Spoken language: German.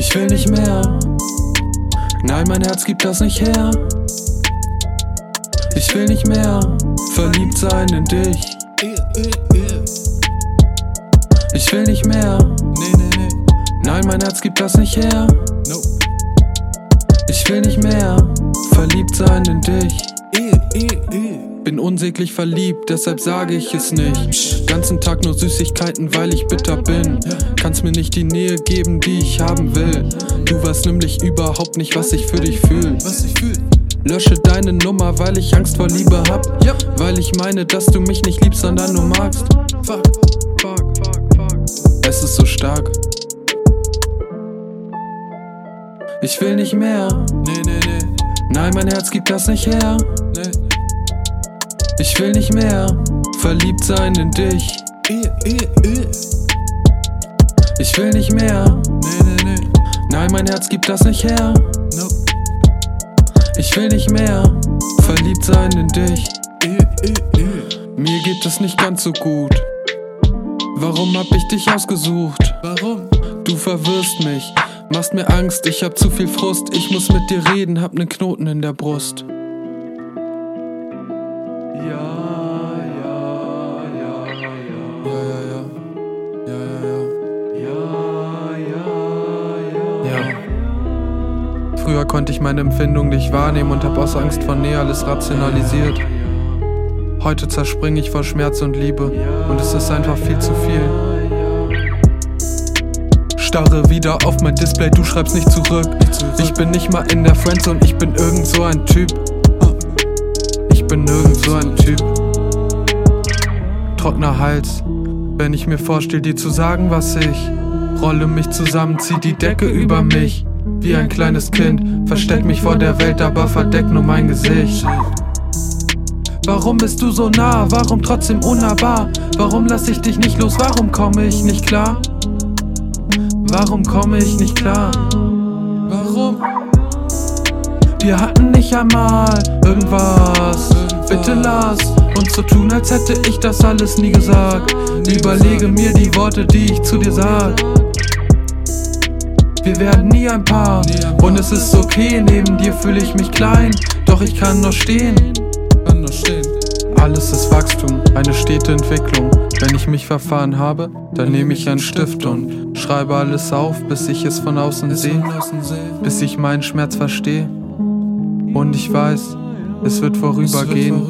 Ich will nicht mehr. Nein, mein Herz gibt das nicht her. Ich will nicht mehr verliebt sein in dich. Ich will nicht mehr. Nein, mein Herz gibt das nicht her. Ich will nicht mehr verliebt sein in dich. Bin unsäglich verliebt, deshalb sage ich es nicht. Ganzen Tag nur Süßigkeiten, weil ich bitter bin. Kannst mir nicht die Nähe geben, die ich haben will. Du weißt nämlich überhaupt nicht, was ich für dich fühl. Lösche deine Nummer, weil ich Angst vor Liebe hab. Weil ich meine, dass du mich nicht liebst, sondern nur magst. Es ist so stark. Ich will nicht mehr. Nein, mein Herz gibt das nicht her. Ich will nicht mehr verliebt sein in dich. Ich will nicht mehr. Nein, mein Herz gibt das nicht her. Ich will nicht mehr verliebt sein in dich. Mir geht es nicht ganz so gut. Warum hab ich dich ausgesucht? Du verwirrst mich, machst mir Angst, ich hab zu viel Frust. Ich muss mit dir reden, hab nen Knoten in der Brust. Früher konnte ich meine Empfindung nicht wahrnehmen und hab aus Angst vor Nähe alles rationalisiert. Heute zerspring ich vor Schmerz und Liebe und es ist einfach viel zu viel. Starre wieder auf mein Display, du schreibst nicht zurück. Ich bin nicht mal in der Friendzone, ich bin irgend so ein Typ. Ich bin irgend so ein Typ. Trockener Hals, wenn ich mir vorstell, dir zu sagen, was ich. Rolle mich zusammen, zieh die Decke über mich. Wie ein kleines Kind, versteck mich vor der Welt, aber verdeck nur mein Gesicht. Warum bist du so nah, warum trotzdem unnahbar? Warum lass ich dich nicht los, warum komme ich nicht klar? Warum komme ich nicht klar? Warum? Wir hatten nicht einmal irgendwas. Bitte lass uns so tun, als hätte ich das alles nie gesagt. Überlege mir die Worte, die ich zu dir sag. Wir werden nie ein Paar und es ist okay, neben dir fühle ich mich klein, doch ich kann noch stehen. Alles ist Wachstum, eine stete Entwicklung. Wenn ich mich verfahren habe, dann nehme ich einen Stift und schreibe alles auf, bis ich es von außen sehe, bis ich meinen Schmerz verstehe. Und ich weiß, es wird vorübergehen.